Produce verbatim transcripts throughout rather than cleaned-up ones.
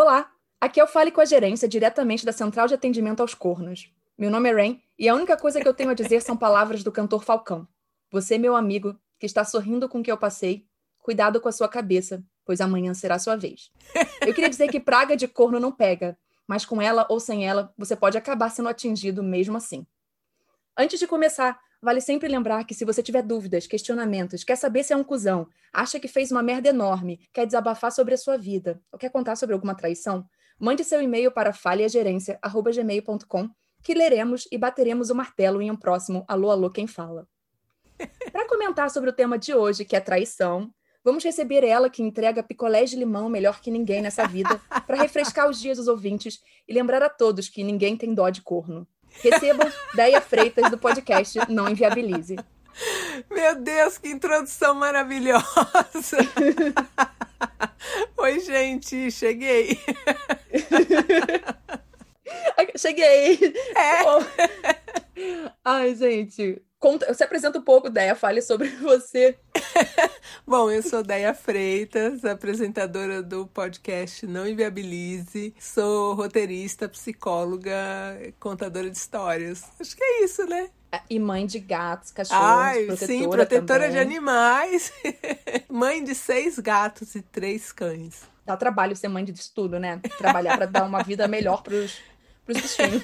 Olá, aqui é o Fale com a Gerência, diretamente da Central de Atendimento aos Cornos. Meu nome é Ren, e a única coisa que eu tenho a dizer são palavras do cantor Falcão. Você, meu amigo, que está sorrindo com o que eu passei, cuidado com a sua cabeça, pois amanhã será a sua vez. Eu queria dizer que praga de corno não pega, mas com ela ou sem ela, você pode acabar sendo atingido mesmo assim. Antes de começar, vale sempre lembrar que se você tiver dúvidas, questionamentos, quer saber se é um cuzão, acha que fez uma merda enorme, quer desabafar sobre a sua vida, ou quer contar sobre alguma traição, mande seu e-mail para fale a gerência arroba gmail ponto com que leremos e bateremos o martelo em um próximo Alô, Alô, Quem Fala? Para comentar sobre o tema de hoje, que é traição, vamos receber ela que entrega picolés de limão melhor que ninguém nessa vida para refrescar os dias dos ouvintes e lembrar a todos que ninguém tem dó de corno. Recebam Déia Freitas do podcast Não Inviabilize. Meu Deus, que introdução maravilhosa! Oi, gente, cheguei! Cheguei! É. Oh. Ai, gente, conta, se apresenta um pouco, Déia, fale sobre você. Bom, eu sou Déia Freitas, apresentadora do podcast Não Inviabilize. Sou roteirista, psicóloga, contadora de histórias. Acho que é isso, né? E mãe de gatos, cachorros, Ai, protetora sim, protetora também. De animais. Mãe de seis gatos e três cães. Dá trabalho ser mãe disso tudo, né? Trabalhar para dar uma vida melhor pros, pros bichinhos.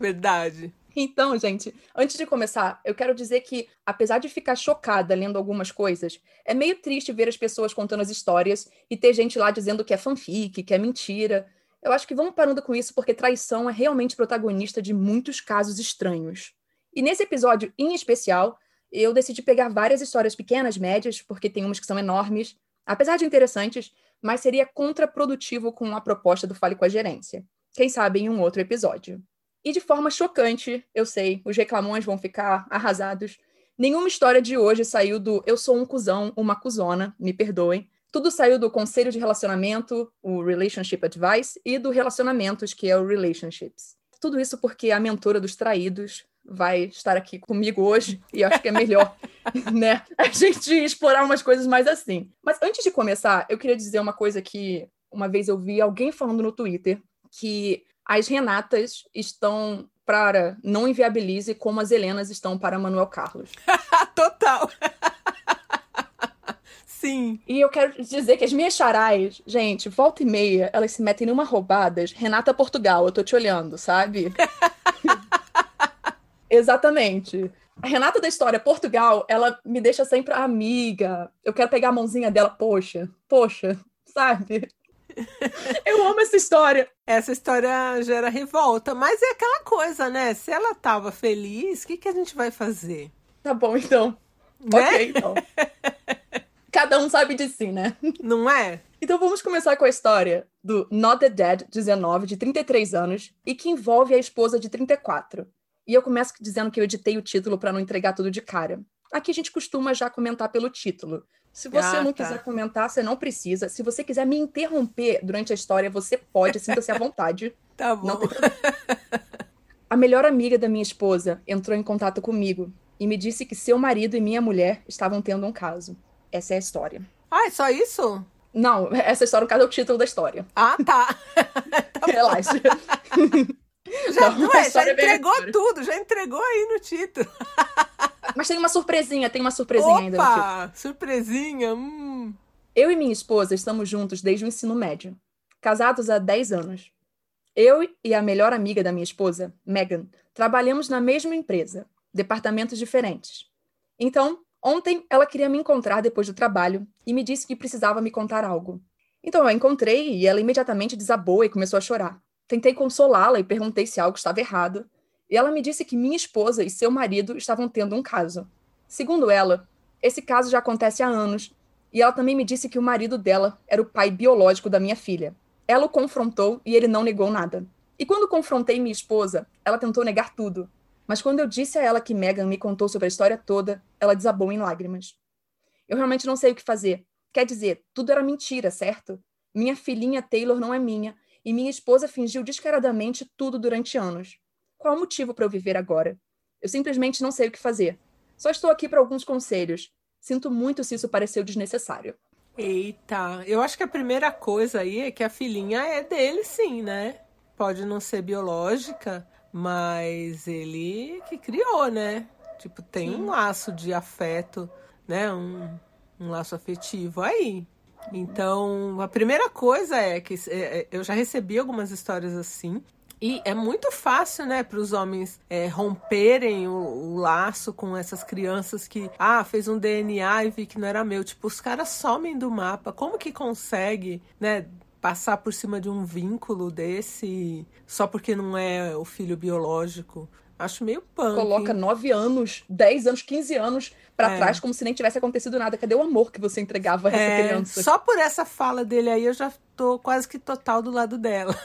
Verdade. Então, gente, antes de começar, eu quero dizer que, apesar de ficar chocada lendo algumas coisas, é meio triste ver as pessoas contando as histórias e ter gente lá dizendo que é fanfic, que é mentira. Eu acho que vamos parando com isso porque traição é realmente protagonista de muitos casos estranhos. E nesse episódio, em especial, eu decidi pegar várias histórias pequenas, médias, porque tem umas que são enormes, apesar de interessantes, mas seria contraprodutivo com a proposta do Fale com a Gerência. Quem sabe em um outro episódio. E de forma chocante, eu sei, os reclamões vão ficar arrasados. Nenhuma história de hoje saiu do eu sou um cuzão, uma cuzona, me perdoem. Tudo saiu do Conselho de Relacionamento, o Relationship Advice, e do Relacionamentos, que é o Relationships. Tudo isso porque a mentora dos traídos vai estar aqui comigo hoje, e acho que é melhor, né, a gente explorar umas coisas mais assim. Mas antes de começar, eu queria dizer uma coisa que uma vez eu vi alguém falando no Twitter, que as Renatas estão para Não Inviabilize como as Helenas estão para Manuel Carlos. Total! Sim. E eu quero dizer que as minhas charais, gente, volta e meia, elas se metem numa roubadas. Renata Portugal, eu tô te olhando, sabe? Exatamente. A Renata da história Portugal, ela me deixa sempre amiga. Eu quero pegar a mãozinha dela, poxa, poxa, sabe? Eu amo essa história. Essa história gera revolta, mas é aquela coisa, né? Se ela tava feliz, o que, que a gente vai fazer? Tá bom, então. Né? Ok, então. Cada um sabe de si, né? Não é? Então vamos começar com a história do Not The Dead, dezenove, de trinta e três anos, e que envolve a esposa de trinta e quatro. E eu começo dizendo que eu editei o título pra não entregar tudo de cara. Aqui a gente costuma já comentar pelo título. Se você ah, não tá. quiser comentar, você não precisa. Se você quiser me interromper durante a história, você pode, sinta-se à vontade. Tá bom. Não tem problema. A melhor amiga da minha esposa entrou em contato comigo e me disse que seu marido e minha mulher estavam tendo um caso. Essa é a história. Ah, é só isso? Não, essa história, no caso, é o título da história. Ah, tá. Tá Relaxa. Já, não, ué, já entregou bem... tudo, já entregou aí no título. Mas tem uma surpresinha, tem uma surpresinha Opa, ainda. Opa, surpresinha. Hum. Eu e minha esposa estamos juntos desde o ensino médio, casados há dez anos. Eu e a melhor amiga da minha esposa, Megan, trabalhamos na mesma empresa, departamentos diferentes. Então, ontem ela queria me encontrar depois do trabalho e me disse que precisava me contar algo. Então eu a encontrei e ela imediatamente desabou e começou a chorar. Tentei consolá-la e perguntei se algo estava errado. E ela me disse que minha esposa e seu marido estavam tendo um caso. Segundo ela, esse caso já acontece há anos, e ela também me disse que o marido dela era o pai biológico da minha filha. Ela o confrontou e ele não negou nada. E quando confrontei minha esposa, ela tentou negar tudo. Mas quando eu disse a ela que Megan me contou sobre a história toda, ela desabou em lágrimas. Eu realmente não sei o que fazer. Quer dizer, tudo era mentira, certo? Minha filhinha Taylor não é minha, e minha esposa fingiu descaradamente tudo durante anos. Qual o motivo para eu viver agora? Eu simplesmente não sei o que fazer. Só estou aqui para alguns conselhos. Sinto muito se isso pareceu desnecessário. Eita, eu acho que a primeira coisa aí é que a filhinha é dele sim, né? Pode não ser biológica, mas ele que criou, né? Tipo, tem sim. um laço de afeto, né? Um, um laço afetivo aí. Então, a primeira coisa é que é, eu já recebi algumas histórias assim. E é muito fácil, né, para os homens é, romperem o, o laço com essas crianças que... Ah, fez um D N A e vi que não era meu. Tipo, os caras somem do mapa. Como que consegue, né, passar por cima de um vínculo desse só porque não é o filho biológico? Acho meio punk. Coloca nove anos, dez anos, quinze anos pra é. trás, como se nem tivesse acontecido nada. Cadê o amor que você entregava a essa é. criança? Só por essa fala dele aí, eu já tô quase que total do lado dela.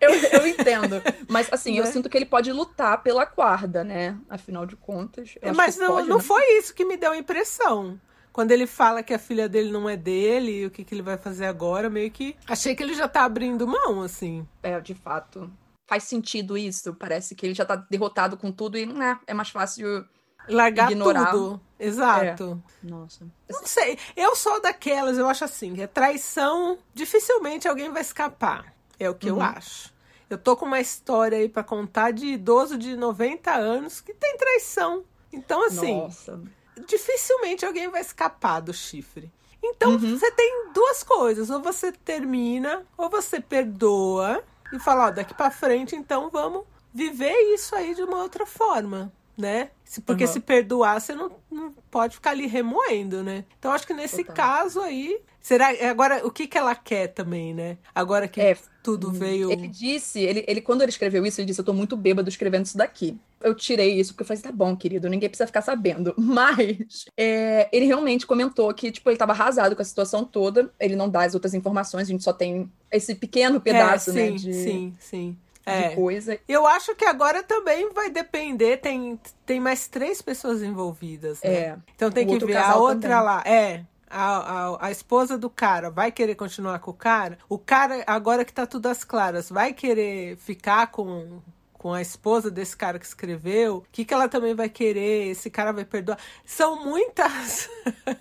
eu, eu entendo. Mas, assim, eu é. sinto que ele pode lutar pela guarda, né? Afinal de contas... Eu Mas acho que não, pode, não né? foi isso que me deu a impressão. Quando ele fala que a filha dele não é dele e o que, que ele vai fazer agora, meio que... Achei que ele já tá abrindo mão, assim. É, de fato. Faz sentido isso. Parece que ele já tá derrotado com tudo e né, é mais fácil largar ignorar. Tudo. Exato. É. Nossa. Não sei. Eu sou daquelas, eu acho assim, que a traição, dificilmente alguém vai escapar. É o que uhum. eu acho. Eu tô com uma história aí pra contar de idoso de noventa anos que tem traição. Então, assim... Nossa... dificilmente alguém vai escapar do chifre. Então, uhum. você tem duas coisas. Ou você termina, ou você perdoa e fala, ó, daqui pra frente, então, vamos viver isso aí de uma outra forma, né? Porque uhum. se perdoar, você não, não pode ficar ali remoendo, né? Então, acho que nesse Total. caso aí... Será agora, o que, que ela quer também, né? Agora que é, tudo veio... Ele disse, ele, ele, quando ele escreveu isso, ele disse, eu tô muito bêbado escrevendo isso daqui. Eu tirei isso, porque eu falei, tá bom, querido, ninguém precisa ficar sabendo. Mas é, ele realmente comentou que, tipo, ele tava arrasado com a situação toda, ele não dá as outras informações, a gente só tem esse pequeno pedaço, é, sim, né? De... Sim, sim. É. De coisa. Eu acho que agora também vai depender, tem, tem mais três pessoas envolvidas, né? É. Então tem que ver a outra também. lá. É. A, a, a esposa do cara vai querer continuar com o cara? O cara, agora que tá tudo às claras, vai querer ficar com, com a esposa desse cara que escreveu? O que, que ela também vai querer? Esse cara vai perdoar? São muitas,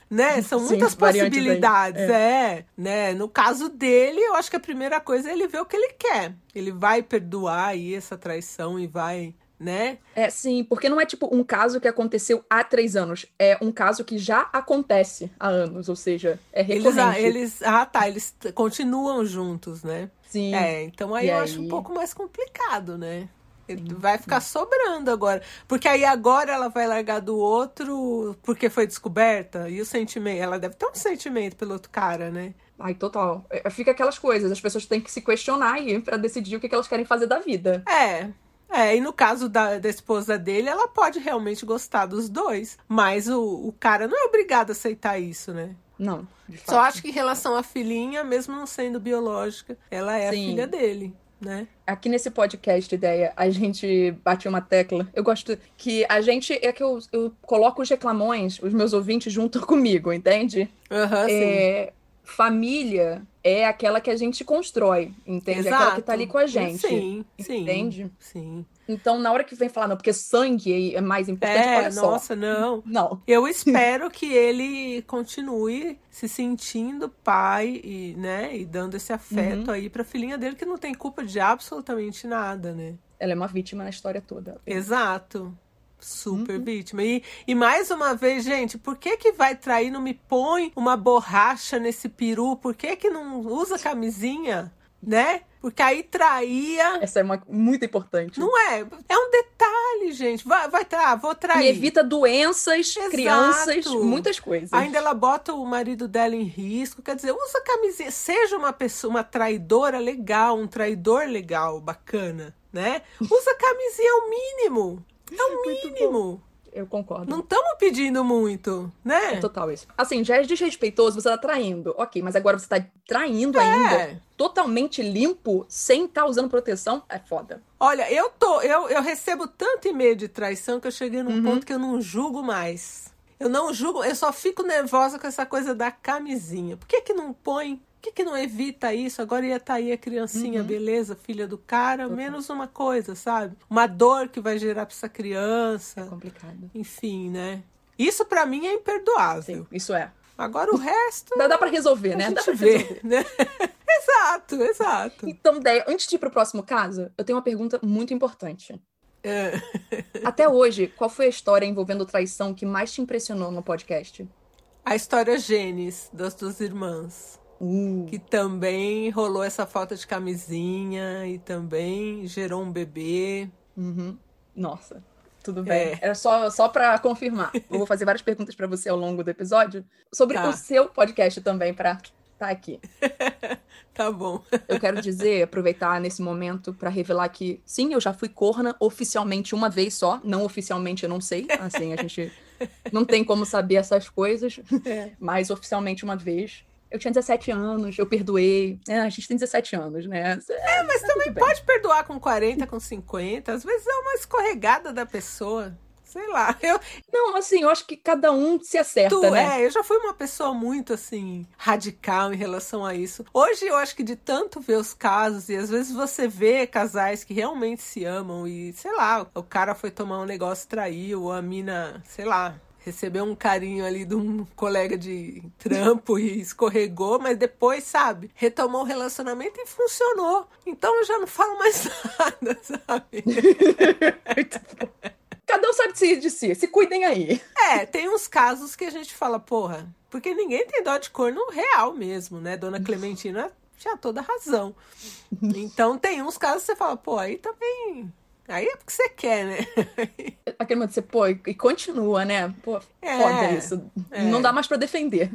né? São Sim, muitas possibilidades, é. é. Né? No caso dele, eu acho que a primeira coisa é ele ver o que ele quer. Ele vai perdoar aí essa traição e vai... Né? É, sim, porque não é tipo um caso que aconteceu há três anos, é um caso que já acontece há anos, ou seja, é recorrente. Eles, eles, ah, tá, eles continuam juntos, né? Sim. É, então aí e eu aí... acho um pouco mais complicado, né? Sim, vai ficar sim. sobrando agora, porque aí agora ela vai largar do outro porque foi descoberta, e o sentimento, ela deve ter um sentimento pelo outro cara, né? Ai, total. Fica aquelas coisas, as pessoas têm que se questionar aí pra decidir o que elas querem fazer da vida. É... É, e no caso da, da esposa dele, ela pode realmente gostar dos dois. Mas o, o cara não é obrigado a aceitar isso, né? Não. Só acho que em relação à filhinha, mesmo não sendo biológica, ela é Sim. a filha dele, né? Aqui nesse podcast, Déia, a gente bate uma tecla. Eu gosto que a gente... É que eu, eu coloco os reclamões, os meus ouvintes, junto comigo, entende? Aham, uhum, é, sim. Família... é aquela que a gente constrói, entende? Exato. Aquela que tá ali com a gente, sim, entende? Sim, sim. Então, na hora que vem falar, não, porque sangue é mais importante, é, olha só. Nossa, não. Não. Eu espero que ele continue se sentindo pai e, né, e dando esse afeto uhum. aí pra filhinha dele, que não tem culpa de absolutamente nada, né? Ela é uma vítima na história toda. Exato. Super uhum. vítima. E, e mais uma vez, gente, por que que vai trair? Não me põe uma borracha nesse peru? Por que que não usa camisinha, né? Porque aí traía... Essa é uma muito importante. Não é? É um detalhe, gente. Vai, vai tra... Vou trair. E evita doenças, Exato. crianças, muitas coisas. Ainda ela bota o marido dela em risco. Quer dizer, usa camisinha. Seja uma pessoa, uma traidora legal, um traidor legal, bacana, né? Usa camisinha ao mínimo. É o mínimo. Eu concordo. Não estamos pedindo muito, né? É total isso. Assim, já é desrespeitoso, você tá traindo. Ok, mas agora você tá traindo é. ainda, totalmente limpo, sem estar tá usando proteção, é foda. Olha, eu tô, eu, eu recebo tanto e-mail de traição que eu cheguei num uhum. ponto que eu não julgo mais. Eu não julgo, eu só fico nervosa com essa coisa da camisinha. Por que que não põe? Por que que não evita isso? Agora ia estar tá aí a criancinha, uhum. beleza, filha do cara, Total. menos uma coisa, sabe? Uma dor que vai gerar pra essa criança. É complicado. Enfim, né? Isso pra mim é imperdoável. Sim, isso é. Agora o resto... Dá, dá pra resolver, né? A gente dá pra ver, resolver. Né? Exato, exato. Então, Déia, antes de ir pro próximo caso, eu tenho uma pergunta muito importante. É. Até hoje, qual foi a história envolvendo traição que mais te impressionou no podcast? A história Gênesis, das duas irmãs. Uh. Que também rolou essa falta de camisinha e também gerou um bebê. Uhum. Nossa, tudo bem. É. Era só, só pra confirmar. Eu vou fazer várias perguntas pra você ao longo do episódio sobre tá. o seu podcast também, pra estar tá aqui. Tá bom. Eu quero dizer, aproveitar nesse momento pra revelar que, sim, eu já fui corna oficialmente uma vez só. Não oficialmente, eu não sei. Assim, a gente não tem como saber essas coisas. É. Mas oficialmente uma vez... Eu tinha dezessete anos, eu perdoei. É, a gente tem dezessete anos, né? É, é mas tá também pode perdoar com quarenta, com cinquenta. Às vezes é uma escorregada da pessoa. Sei lá. Eu... Não, assim, eu acho que cada um se acerta, tu, né? É, eu já fui uma pessoa muito, assim, radical em relação a isso. Hoje eu acho que de tanto ver os casos, e às vezes você vê casais que realmente se amam e, sei lá, o cara foi tomar um negócio, traiu, ou a mina, sei lá... Recebeu um carinho ali de um colega de trampo e escorregou, mas depois, sabe, retomou o relacionamento e funcionou. Então eu já não falo mais nada, sabe? Cada um sabe de si, de si, se cuidem aí. É, tem uns casos que a gente fala, porra, porque ninguém tem dó de corno real mesmo, né? Dona Clementina tinha toda a razão. Então tem uns casos que você fala, pô, aí também... Aí é porque você quer, né? Aquele momento que você, pô, e continua, né? Pô, é, foda isso. É. Não dá mais pra defender.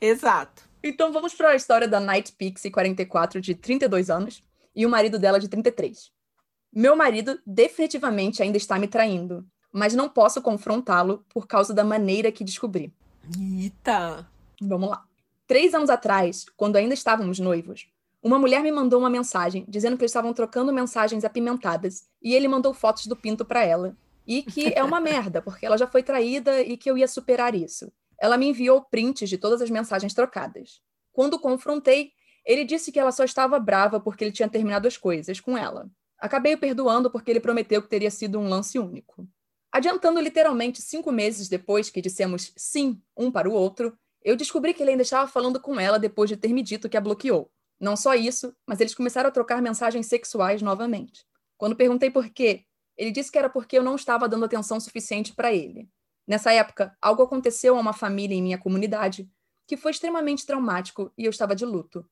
Exato. Então vamos pra história da Night Pixie, quarenta e quatro, de trinta e dois anos, e o marido dela de trinta e três. Meu marido definitivamente ainda está me traindo, mas não posso confrontá-lo por causa da maneira que descobri. Eita! Vamos lá. Três anos atrás, quando ainda estávamos noivos, uma mulher me mandou uma mensagem dizendo que eles estavam trocando mensagens apimentadas e ele mandou fotos do pinto pra ela. E que é uma merda, porque ela já foi traída e que eu ia superar isso. Ela me enviou prints de todas as mensagens trocadas. Quando confrontei, ele disse que ela só estava brava porque ele tinha terminado as coisas com ela. Acabei o perdoando porque ele prometeu que teria sido um lance único. Adiantando literalmente cinco meses depois que dissemos sim um para o outro, eu descobri que ele ainda estava falando com ela depois de ter me dito que a bloqueou. Não só isso, mas eles começaram a trocar mensagens sexuais novamente. Quando perguntei por quê, ele disse que era porque eu não estava dando atenção suficiente para ele. Nessa época, algo aconteceu a uma família em minha comunidade que foi extremamente traumático e eu estava de luto.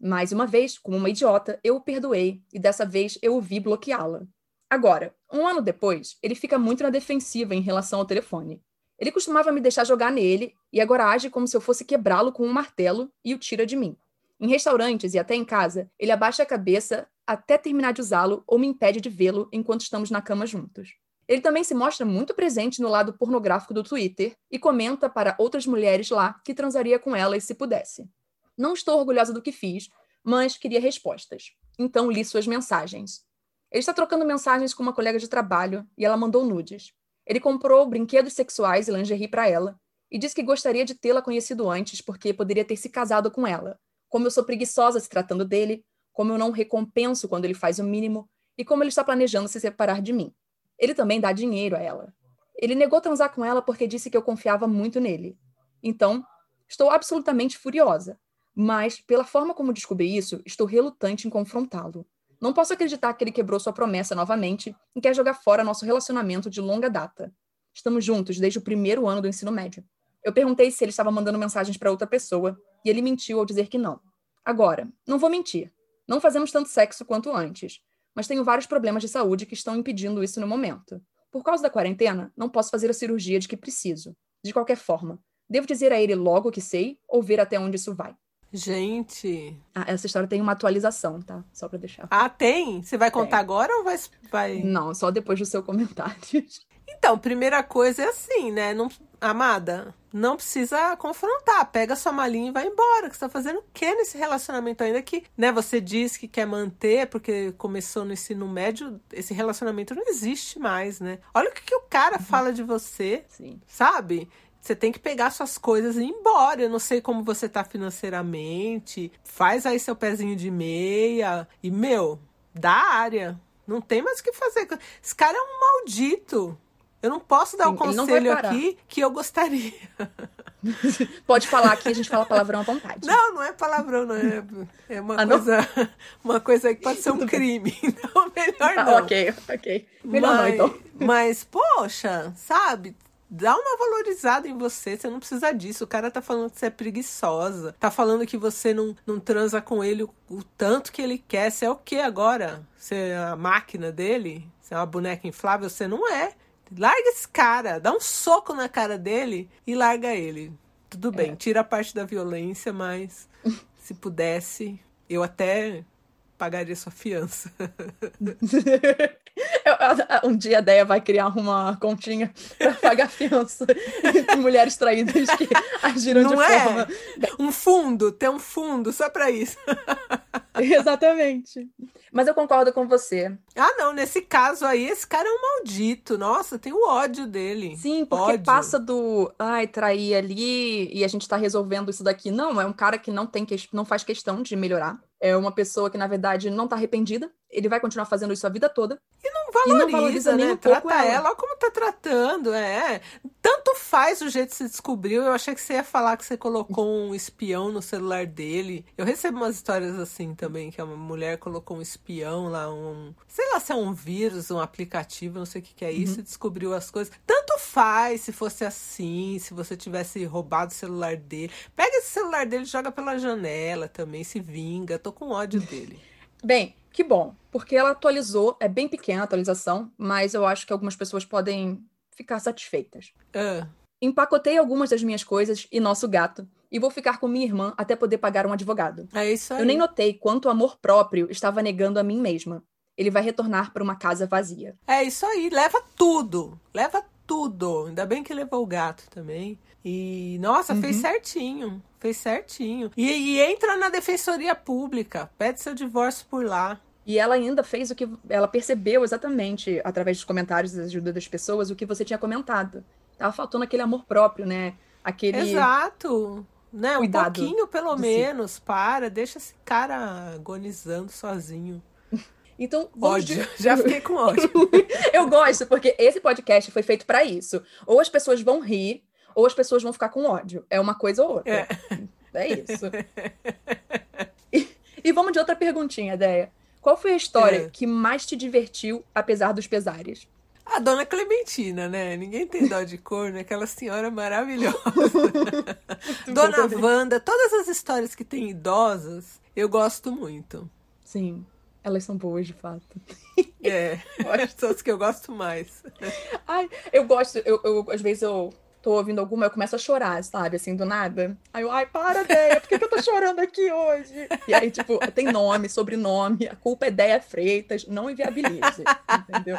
Mais uma vez, como uma idiota, eu o perdoei e dessa vez eu o vi bloqueá-la. Agora, um ano depois, ele fica muito na defensiva em relação ao telefone. Ele costumava me deixar jogar nele e agora age como se eu fosse quebrá-lo com um martelo e o tira de mim. Em restaurantes e até em casa, ele abaixa a cabeça até terminar de usá-lo ou me impede de vê-lo enquanto estamos na cama juntos. Ele também se mostra muito presente no lado pornográfico do Twitter e comenta para outras mulheres lá que transaria com elas se pudesse. Não estou orgulhosa do que fiz, mas queria respostas. Então li suas mensagens. Ele está trocando mensagens com uma colega de trabalho e ela mandou nudes. Ele comprou brinquedos sexuais e lingerie para ela e disse que gostaria de tê-la conhecido antes porque poderia ter se casado com ela. Como eu sou preguiçosa se tratando dele, como eu não recompenso quando ele faz o mínimo e como ele está planejando se separar de mim. Ele também dá dinheiro a ela. Ele negou transar com ela porque disse que eu confiava muito nele. Então, estou absolutamente furiosa, mas pela forma como descobri isso, estou relutante em confrontá-lo. Não posso acreditar que ele quebrou sua promessa novamente e quer jogar fora nosso relacionamento de longa data. Estamos juntos desde o primeiro ano do ensino médio. Eu perguntei se ele estava mandando mensagens para outra pessoa, e ele mentiu ao dizer que não. Agora, não vou mentir. Não fazemos tanto sexo quanto antes, mas tenho vários problemas de saúde que estão impedindo isso no momento. Por causa da quarentena, não posso fazer a cirurgia de que preciso. De qualquer forma, devo dizer a ele logo o que sei ou ver até onde isso vai. Gente... Ah, essa história tem uma atualização, tá? Só pra deixar. Ah, tem? Você vai contar tem. Agora ou vai... vai... Não, só depois do seu comentário. Então, primeira coisa é assim, né? Não... Amada, não precisa confrontar. Pega sua malinha e vai embora. Que você tá fazendo o que nesse relacionamento ainda que, né? Você diz que quer manter porque começou no ensino médio. Esse relacionamento não existe mais, né? Olha o que, que o cara uhum. fala de você, Sim. sabe? Você tem que pegar suas coisas e ir embora. Eu não sei como você tá financeiramente. Faz aí seu pezinho de meia. E, meu, dá área. Não tem mais o que fazer. Esse cara é um maldito. Eu não posso dar Sim, o conselho aqui que eu gostaria. Pode falar aqui, a gente fala palavrão à vontade. Não, não é palavrão, não é. É uma, ah, coisa, uma coisa que pode ser um crime. Então, melhor não. Ah, ok, ok. Melhor mas, não, então. Mas, poxa, sabe? Dá uma valorizada em você, você não precisa disso. O cara tá falando que você é preguiçosa, tá falando que você não, não transa com ele o, o tanto que ele quer. Você é o que agora? Você é a máquina dele? Você é uma boneca inflável? Você não é. Larga esse cara, dá um soco na cara dele e larga ele. Tudo bem, é. Tira a parte da violência, mas se pudesse, eu até pagaria sua fiança. Um dia a Déia vai criar uma continha pra pagar fiança de mulheres traídas que agiram não de é? forma... Um fundo, ter um fundo só pra isso. Exatamente. Mas eu concordo com você. Ah, não, nesse caso aí, esse cara é um maldito. Nossa, tem o ódio dele. Sim, porque ódio. Passa do, ai, trair ali e a gente tá resolvendo isso daqui. Não, é um cara que não, tem que... não faz questão de melhorar. É uma pessoa que, na verdade, não tá arrependida. Ele vai continuar fazendo isso a vida toda. E não valoriza, e não valoriza né? nem um Trata pouco ela. ela. Olha como tá tratando, é. Tanto faz o jeito que se descobriu. Eu achei que você ia falar que você colocou um espião no celular dele. Eu recebo umas histórias assim também, que uma mulher colocou um espião lá, um... sei lá se é um vírus, um aplicativo, não sei o que que é isso, uhum. E descobriu as coisas. Tanto faz se fosse assim, se você tivesse roubado o celular dele. Pega esse celular dele e joga pela janela também, se vinga. Tô com ódio dele. Bem, que bom, porque ela atualizou, é bem pequena a atualização, mas eu acho que algumas pessoas podem ficar satisfeitas. Uh. Empacotei algumas das minhas coisas e nosso gato, e vou ficar com minha irmã até poder pagar um advogado. É isso aí. Eu nem notei quanto amor próprio estava negando a mim mesma. Ele vai retornar para uma casa vazia. É isso aí, leva tudo, leva tudo. Ainda bem que levou o gato também. E, nossa, uhum. fez certinho, fez certinho. E, e entra na defensoria pública, pede seu divórcio por lá. E ela ainda fez o que... Ela percebeu exatamente, através dos comentários e da ajuda das pessoas, o que você tinha comentado. Tava faltando aquele amor próprio, né? Aquele... Exato! Né? Um pouquinho, pelo menos, si. Para, deixa esse cara agonizando sozinho. Então, ódio. De... Já fiquei com ódio. Eu gosto, porque esse podcast foi feito pra isso. Ou as pessoas vão rir, ou as pessoas vão ficar com ódio. É uma coisa ou outra. É, é isso. E, e vamos de outra perguntinha, Déia. Qual foi a história é. que mais te divertiu, apesar dos pesares? A Dona Clementina, né? Ninguém tem dó de corno, aquela senhora maravilhosa. Dona Wanda, todas as histórias que tem idosas, eu gosto muito. Sim. Elas são boas, de fato. É, são as que eu gosto mais. Ai, eu gosto, eu, eu às vezes eu... tô ouvindo alguma, eu começo a chorar, sabe? Assim, do nada. Aí eu, ai, para, Déia, por que, que eu tô chorando aqui hoje? E aí, tipo, tem nome, sobrenome, a culpa é Déia Freitas, não inviabilize, entendeu?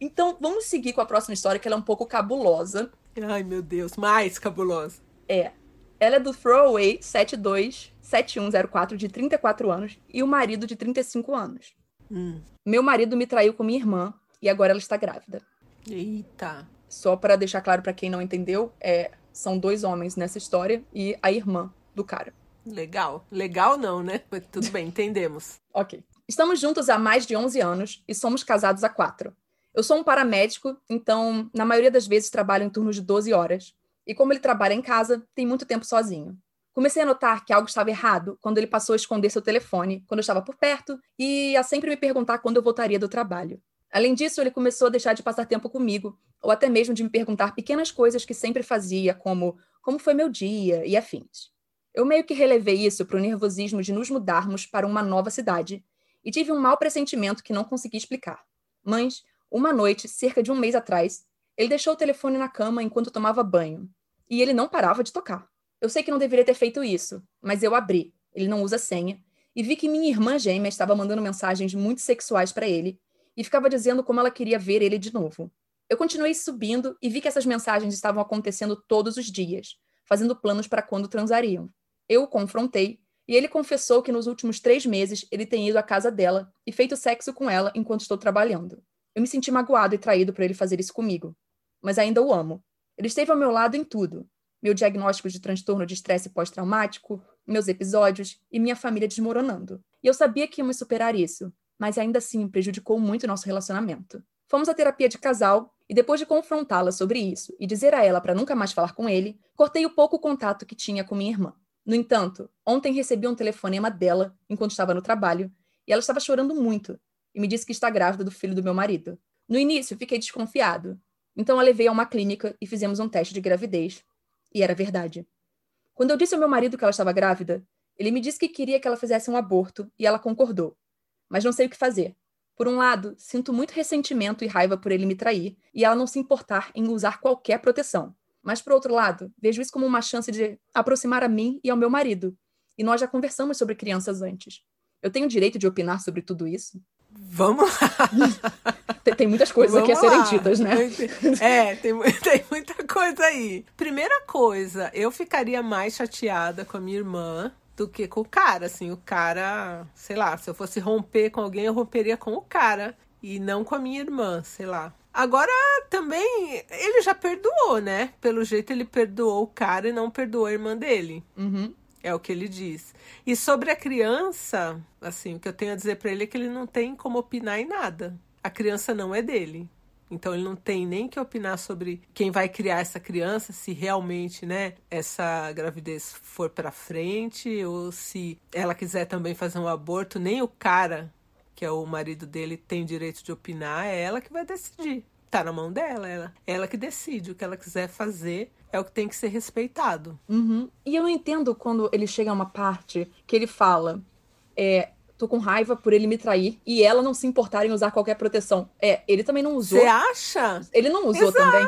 Então, vamos seguir com a próxima história, que ela é um pouco cabulosa. Ai, meu Deus, mais cabulosa. É. Ela é do Throwaway sete dois sete um zero quatro, de trinta e quatro anos, e o marido de trinta e cinco anos. Hum. Meu marido me traiu com minha irmã, e agora ela está grávida. Eita... Só para deixar claro para quem não entendeu, é, são dois homens nessa história e a irmã do cara. Legal. Legal não, né? Mas tudo bem, entendemos. Ok. Estamos juntos há mais de onze anos e somos casados há quatro. Eu sou um paramédico, então, na maioria das vezes, trabalho em turnos de doze horas. E como ele trabalha em casa, tem muito tempo sozinho. Comecei a notar que algo estava errado quando ele passou a esconder seu telefone, quando eu estava por perto, e a sempre me perguntar quando eu voltaria do trabalho. Além disso, ele começou a deixar de passar tempo comigo, ou até mesmo de me perguntar pequenas coisas que sempre fazia, como como foi meu dia e afins. Eu meio que relevei isso para o nervosismo de nos mudarmos para uma nova cidade, e tive um mau pressentimento que não consegui explicar. Mas, uma noite, cerca de um mês atrás, ele deixou o telefone na cama enquanto tomava banho, e ele não parava de tocar. Eu sei que não deveria ter feito isso, mas eu abri, ele não usa senha, e vi que minha irmã gêmea estava mandando mensagens muito sexuais para ele, e ficava dizendo como ela queria ver ele de novo. Eu continuei subindo e vi que essas mensagens estavam acontecendo todos os dias, fazendo planos para quando transariam. Eu o confrontei, e ele confessou que nos últimos três meses ele tem ido à casa dela e feito sexo com ela enquanto estou trabalhando. Eu me senti magoado e traído por ele fazer isso comigo. Mas ainda o amo. Ele esteve ao meu lado em tudo. Meu diagnóstico de transtorno de estresse pós-traumático, meus episódios e minha família desmoronando. E eu sabia que íamos superar isso, mas ainda assim prejudicou muito o nosso relacionamento. Fomos à terapia de casal e depois de confrontá-la sobre isso e dizer a ela para nunca mais falar com ele, cortei o pouco contato que tinha com minha irmã. No entanto, ontem recebi um telefonema dela enquanto estava no trabalho e ela estava chorando muito e me disse que está grávida do filho do meu marido. No início, fiquei desconfiado. Então a levei a uma clínica e fizemos um teste de gravidez. E era verdade. Quando eu disse ao meu marido que ela estava grávida, ele me disse que queria que ela fizesse um aborto e ela concordou. Mas não sei o que fazer. Por um lado, sinto muito ressentimento e raiva por ele me trair e ela não se importar em usar qualquer proteção. Mas, por outro lado, vejo isso como uma chance de aproximar a mim e ao meu marido. E nós já conversamos sobre crianças antes. Eu tenho o direito de opinar sobre tudo isso? Vamos lá! Tem, tem muitas coisas Vamos aqui a serem lá. ditas, né? É, tem, tem muita coisa aí. Primeira coisa, eu ficaria mais chateada com a minha irmã do que com o cara, assim, o cara, sei lá, se eu fosse romper com alguém, eu romperia com o cara, e não com a minha irmã, sei lá. Agora, também, ele já perdoou, né? Pelo jeito, ele perdoou o cara e não perdoou a irmã dele. Uhum. É o que ele diz. E sobre a criança, assim, o que eu tenho a dizer pra ele é que ele não tem como opinar em nada. A criança não é dele. Então, ele não tem nem que opinar sobre quem vai criar essa criança, se realmente, né, essa gravidez for pra frente, ou se ela quiser também fazer um aborto, nem o cara, que é o marido dele, tem direito de opinar, é ela que vai decidir. Tá na mão dela, ela, ela que decide o que ela quiser fazer. É o que tem que ser respeitado. Uhum. E eu não entendo quando ele chega a uma parte que ele fala... É... Tô com raiva por ele me trair e ela não se importar em usar qualquer proteção. É, ele também não usou. Você acha? Ele não usou. Exato. Também.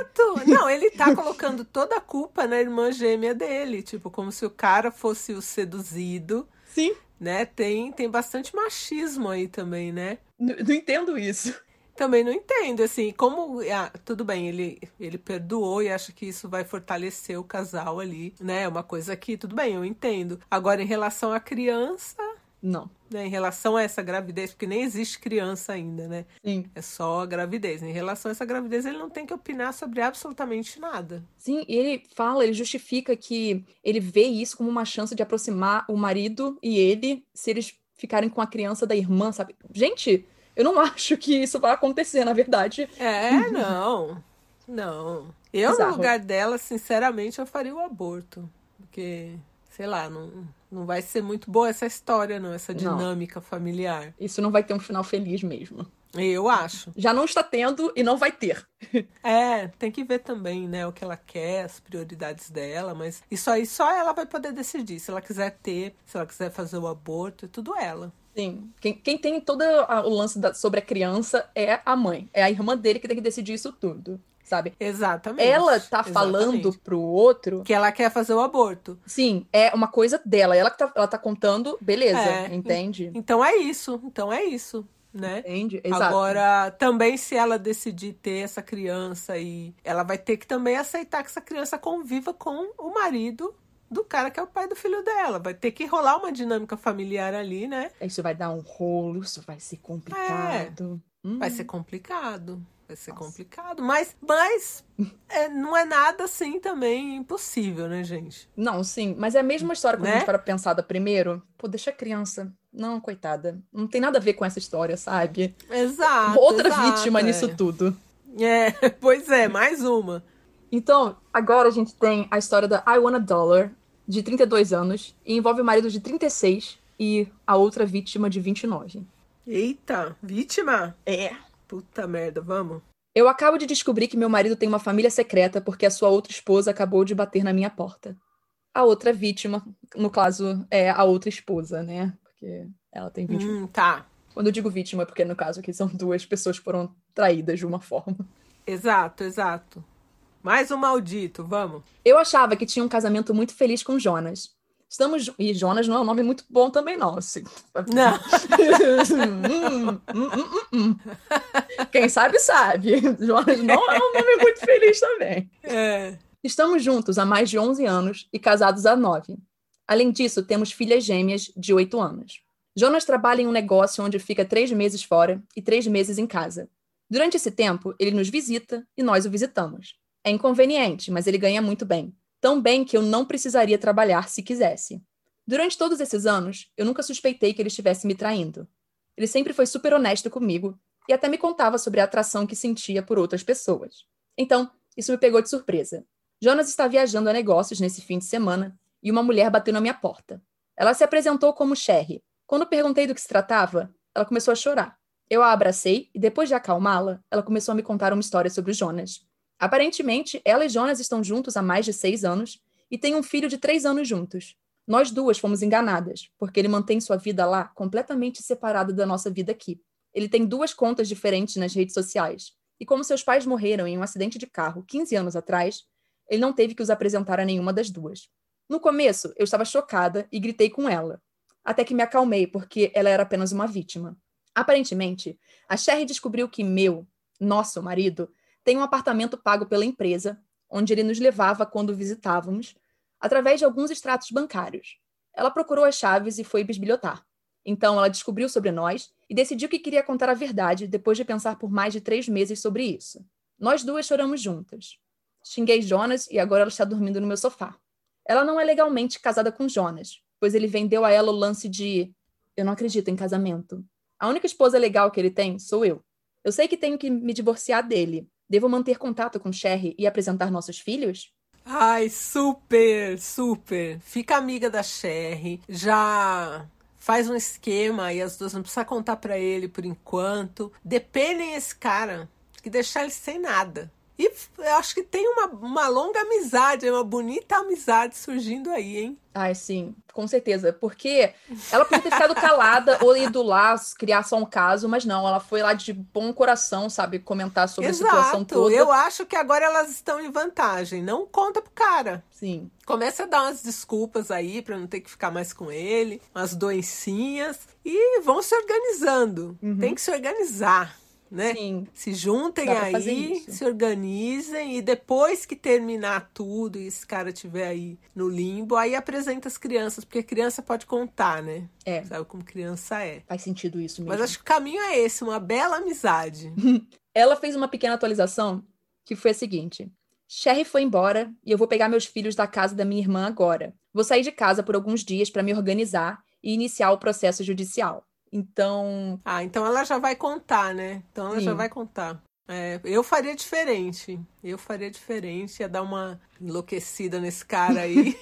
Exato. Não, ele tá colocando toda a culpa na irmã gêmea dele. Tipo, como se o cara fosse o seduzido. Sim. Né? Tem, tem bastante machismo aí também, né? Não, não entendo isso. Também não entendo, assim, como... Ah, tudo bem, ele, ele perdoou e acha que isso vai fortalecer o casal ali, né? Uma coisa que, tudo bem, eu entendo. Agora, em relação à criança... Não. Né, em relação a essa gravidez, porque nem existe criança ainda, né? Sim. É só a gravidez. Em relação a essa gravidez, ele não tem que opinar sobre absolutamente nada. Sim, e ele fala, ele justifica que ele vê isso como uma chance de aproximar o marido e ele, se eles ficarem com a criança da irmã, sabe? Gente, eu não acho que isso vai acontecer, na verdade. É, não. Não. Eu, Bizarro. no lugar dela, sinceramente, eu faria o aborto. Porque... Sei lá, não, não vai ser muito boa essa história, não, essa dinâmica não. familiar. Isso não vai ter um final feliz mesmo. Eu acho. Já não está tendo e não vai ter. É, tem que ver também, né, o que ela quer, as prioridades dela, mas isso aí só ela vai poder decidir. Se ela quiser ter, se ela quiser fazer o aborto, é tudo ela. Sim. Quem, quem tem todo o lance da, sobre a criança é a mãe. É a irmã dele que tem que decidir isso tudo. Sabe? Exatamente. Ela tá Exatamente. falando pro outro... Que ela quer fazer o aborto. Sim, é uma coisa dela. Ela que tá, ela tá contando, beleza, é, entende? Então é isso, então é isso, né? Entende, exato. Agora, também se ela decidir ter essa criança aí, ela vai ter que também aceitar que essa criança conviva com o marido do cara que é o pai do filho dela. Vai ter que rolar uma dinâmica familiar ali, né? Isso vai dar um rolo, isso vai ser complicado. É, hum. Vai ser complicado. Vai ser Nossa. complicado, mas, mas é, não é nada assim também impossível, né, gente? Não, sim, mas é a mesma história quando né? a gente para pensada primeiro. Pô, deixa a criança. Não, coitada. Não tem nada a ver com essa história, sabe? Exato. Outra exato, vítima é. nisso tudo. É, pois é, mais uma. Então, agora a gente tem a história da Iwana Dollar, de trinta e dois anos, e envolve o marido de trinta e seis e a outra vítima de vinte e nove. Eita, vítima? É. Puta merda, vamos. Eu acabo de descobrir que meu marido tem uma família secreta porque a sua outra esposa acabou de bater na minha porta. A outra vítima, no caso, é a outra esposa, né? Porque ela tem vítima. Hum, tá. Quando eu digo vítima, é porque no caso aqui são duas pessoas que foram traídas de uma forma. Exato, exato. Mais um maldito, vamos. Eu achava que tinha um casamento muito feliz com Jonas. Estamos... E Jonas não é um nome muito bom também, não. Assim. Não. hum, hum, hum, hum. Quem sabe, sabe. Jonas não é um nome muito feliz também. É. Estamos juntos há mais de onze anos e casados há nove. Além disso, temos filhas gêmeas de oito anos. Jonas trabalha em um negócio onde fica três meses fora e três meses em casa. Durante esse tempo, ele nos visita e nós o visitamos. É inconveniente, mas ele ganha muito bem. Tão bem que eu não precisaria trabalhar se quisesse. Durante todos esses anos, eu nunca suspeitei que ele estivesse me traindo. Ele sempre foi super honesto comigo e até me contava sobre a atração que sentia por outras pessoas. Então, isso me pegou de surpresa. Jonas está viajando a negócios nesse fim de semana e uma mulher bateu na minha porta. Ela se apresentou como Sherry. Quando perguntei do que se tratava, ela começou a chorar. Eu a abracei e, depois de acalmá-la, ela começou a me contar uma história sobre o Jonas. Aparentemente, ela e Jonas estão juntos há mais de seis anos e têm um filho de três anos juntos. Nós duas fomos enganadas, porque ele mantém sua vida lá completamente separada da nossa vida aqui. Ele tem duas contas diferentes nas redes sociais. E como seus pais morreram em um acidente de carro quinze anos atrás, ele não teve que os apresentar a nenhuma das duas. No começo, eu estava chocada e gritei com ela, até que me acalmei, porque ela era apenas uma vítima. Aparentemente, a Sherry descobriu que meu, nosso marido, tem um apartamento pago pela empresa, onde ele nos levava quando visitávamos, através de alguns extratos bancários. Ela procurou as chaves e foi bisbilhotar. Então, ela descobriu sobre nós e decidiu que queria contar a verdade depois de pensar por mais de três meses sobre isso. Nós duas choramos juntas. Xinguei Jonas e agora ela está dormindo no meu sofá. Ela não é legalmente casada com Jonas, pois ele vendeu a ela o lance de eu não acredito em casamento. A única esposa legal que ele tem sou eu. Eu sei que tenho que me divorciar dele. Devo manter contato com Sherry e apresentar nossos filhos? Ai, super, super. Fica amiga da Sherry. Já faz um esquema e as duas não precisam contar pra ele por enquanto. Dependem esse cara, que deixar ele sem nada. E eu acho que tem uma, uma longa amizade, uma bonita amizade surgindo aí, hein? Ai, sim, com certeza. Porque ela podia ter ficado calada ou ido lá criar só um caso, mas não, ela foi lá de bom coração, sabe, comentar sobre Exato. A situação toda. Eu acho que agora elas estão em vantagem. Não conta pro cara. Sim. Começa a dar umas desculpas aí pra não ter que ficar mais com ele, umas doencinhas, e vão se organizando. Uhum. Tem que se organizar. Né? Sim. Se juntem aí, se organizem e depois que terminar tudo e esse cara estiver aí no limbo, aí apresenta as crianças, porque a criança pode contar, né? É. Sabe como criança é. Faz sentido isso mesmo. Mas acho que o caminho é esse, uma bela amizade. Ela fez uma pequena atualização que foi a seguinte: Sherry foi embora e eu vou pegar meus filhos da casa da minha irmã agora. Vou sair de casa por alguns dias para me organizar e iniciar o processo judicial. Então... Ah, então ela já vai contar, né? Então ela Sim. já vai contar. É, eu faria diferente. Eu faria diferente. Ia dar uma enlouquecida nesse cara aí.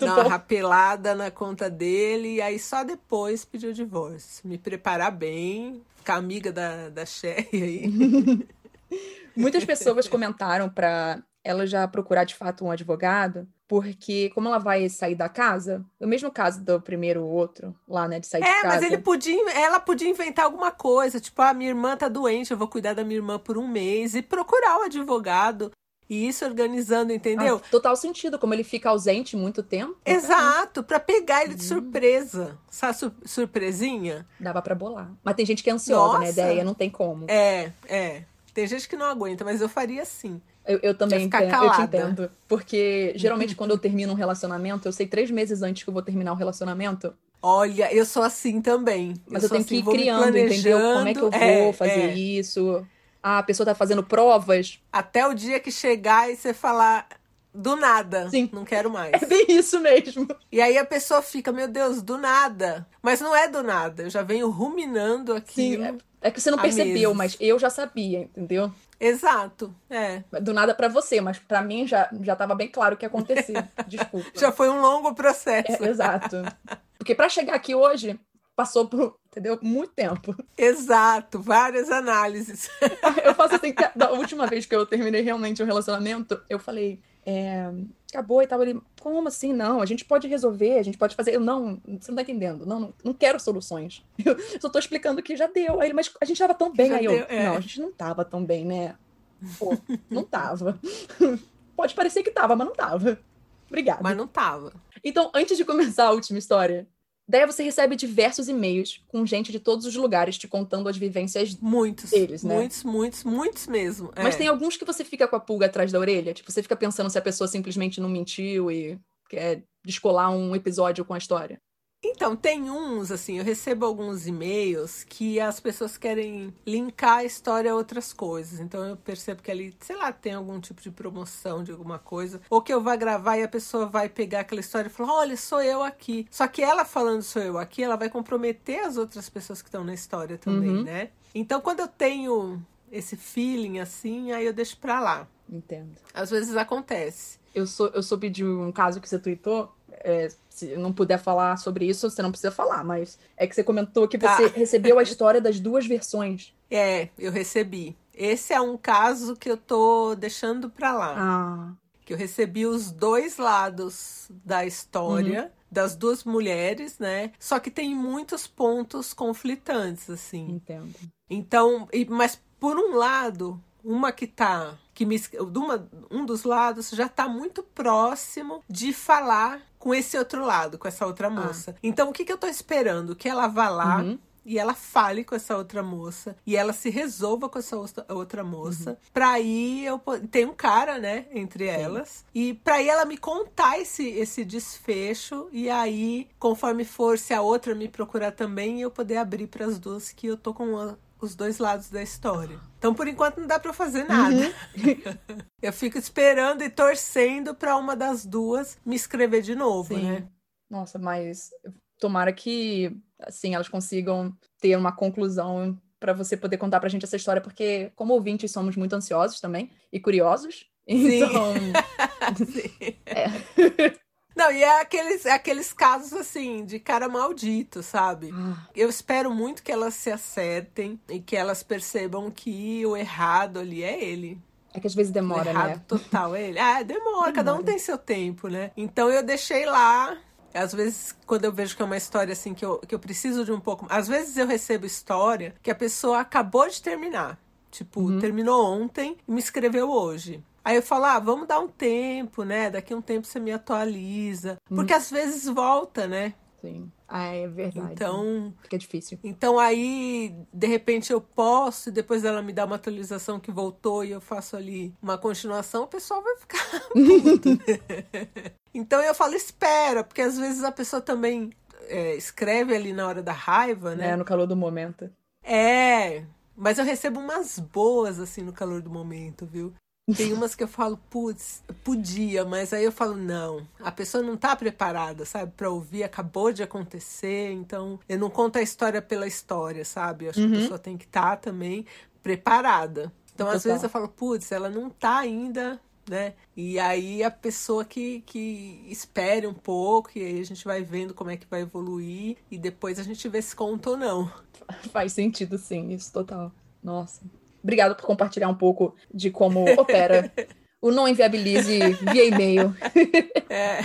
Dar uma rapelada na conta dele. E aí só depois pedir o divórcio. Me preparar bem. Ficar amiga da, da Sherry aí. Muitas pessoas comentaram pra ela já procurar de fato um advogado. Porque como ela vai sair da casa, o mesmo caso do primeiro outro lá, né, de sair é, de casa. É, mas ele podia, ela podia inventar alguma coisa, tipo, ah, minha irmã tá doente, eu vou cuidar da minha irmã por um mês, e procurar o advogado, e isso organizando, entendeu? Ah, total sentido, como ele fica ausente muito tempo. Exato, pra pegar ele de hum. surpresa, sabe, sur- surpresinha. Dava pra bolar, mas tem gente que é ansiosa, Nossa. Né, Déia, não tem como. É, é, tem gente que não aguenta, mas eu faria assim. Eu, eu também entendo, eu te entendo. Porque, geralmente, quando eu termino um relacionamento, eu sei três meses antes que eu vou terminar o relacionamento. Olha, eu sou assim também. Mas eu, eu tenho assim, que ir criando, entendeu? Como é que eu é, vou fazer é. isso? Ah, a pessoa tá fazendo provas. Até o dia que chegar e você falar... Do nada, Sim. não quero mais. É bem isso mesmo. E aí a pessoa fica, meu Deus, do nada. Mas não é do nada, eu já venho ruminando aqui. Sim, é, é que você não percebeu, mas eu já sabia, entendeu? Exato, é. Do nada pra você, mas pra mim já, já tava bem claro o que ia acontecer, desculpa. Já foi um longo processo. É, exato. Porque pra chegar aqui hoje, passou por, entendeu, muito tempo. Exato, várias análises. Eu faço assim, da última vez que eu terminei realmente um relacionamento, eu falei... É, acabou e tava ali, como assim? Não, a gente pode resolver, a gente pode fazer. Eu não, você não tá entendendo, não, não, não quero soluções. Eu só tô explicando que já deu. Aí ele, mas a gente tava tão bem. Já aí deu, eu, é. Não, a gente não tava tão bem, né? Pô, não tava. Pode parecer que tava, mas não tava. Obrigada. Mas não tava. Então, antes de começar a última história, daí você recebe diversos e-mails com gente de todos os lugares te contando as vivências muitos, deles, né? Muitos, muitos, muitos mesmo. É. Mas tem alguns que você fica com a pulga atrás da orelha. Tipo, você fica pensando se a pessoa simplesmente não mentiu e quer descolar um episódio com a história. Então, tem uns, assim, eu recebo alguns e-mails que as pessoas querem linkar a história a outras coisas. Então, eu percebo que ali, sei lá, tem algum tipo de promoção de alguma coisa. Ou que eu vá gravar e a pessoa vai pegar aquela história e falar, olha, sou eu aqui. Só que ela falando sou eu aqui, ela vai comprometer as outras pessoas que estão na história também, uhum. né? Então, quando eu tenho esse feeling, assim, aí eu deixo pra lá. Entendo. Às vezes acontece. Eu, sou, eu soube de um caso que você tweetou, é, se não puder falar sobre isso, você não precisa falar, mas é que você comentou que você ah. recebeu a história das duas versões. É, eu recebi. Esse é um caso que eu tô deixando pra lá. Ah. Que eu recebi os dois lados da história, uhum. das duas mulheres, né? Só que tem muitos pontos conflitantes, assim. Entendo. Então, mas por um lado, uma que tá... Que me, uma, um dos lados já tá muito próximo de falar com esse outro lado, com essa outra moça. Ah. Então, o que, que eu tô esperando? Que ela vá lá... Uhum. E ela fale com essa outra moça. E ela se resolva com essa outra moça. Uhum. Pra aí, eu... tem um cara, né? Entre Sim. elas. E pra aí ela me contar esse, esse desfecho. E aí, conforme for, se a outra me procurar também, eu poder abrir pras duas que eu tô com a... os dois lados da história. Então, por enquanto, não dá pra fazer nada. Uhum. Eu fico esperando e torcendo pra uma das duas me escrever de novo, Sim. né? Nossa, mas... Tomara que, assim, elas consigam ter uma conclusão para você poder contar pra gente essa história, porque como ouvintes somos muito ansiosos também e curiosos. Sim. Então... Sim. É. Não, e é aqueles, é aqueles casos, assim, de cara maldito, sabe? Ah. Eu espero muito que elas se acertem e que elas percebam que o errado ali é ele. É que às vezes demora, errado, né? Errado total é ele. Ah, demora, demora. Cada um tem seu tempo, né? Então eu deixei lá... Às vezes, quando eu vejo que é uma história, assim, que eu, que eu preciso de um pouco... Às vezes eu recebo história que a pessoa acabou de terminar. Tipo, uhum. terminou ontem e me escreveu hoje. Aí eu falo, ah, vamos dar um tempo, né? Daqui a um tempo você me atualiza. Uhum. Porque às vezes volta, né? Sim. Ah, é verdade. Então... Fica difícil. Então aí, de repente, eu posso, e depois ela me dá uma atualização que voltou e eu faço ali uma continuação, o pessoal vai ficar puto. Então eu falo, espera, porque às vezes a pessoa também é, escreve ali na hora da raiva, né? É, no calor do momento. É, mas eu recebo umas boas, assim, no calor do momento, viu? Tem umas que eu falo, putz, podia, mas aí eu falo, não. A pessoa não tá preparada, sabe? Pra ouvir, acabou de acontecer, então... Eu não conto a história pela história, sabe? Eu acho uhum. que a pessoa tem que estar tá também preparada. Então, Total. às vezes eu falo, putz, ela não tá ainda... Né? E aí a pessoa que, que espere um pouco, e aí a gente vai vendo como é que vai evoluir e depois a gente vê se conta ou não. Faz sentido, sim, isso total. Nossa. Obrigada por compartilhar um pouco de como opera o Não Inviabilize via e-mail. É.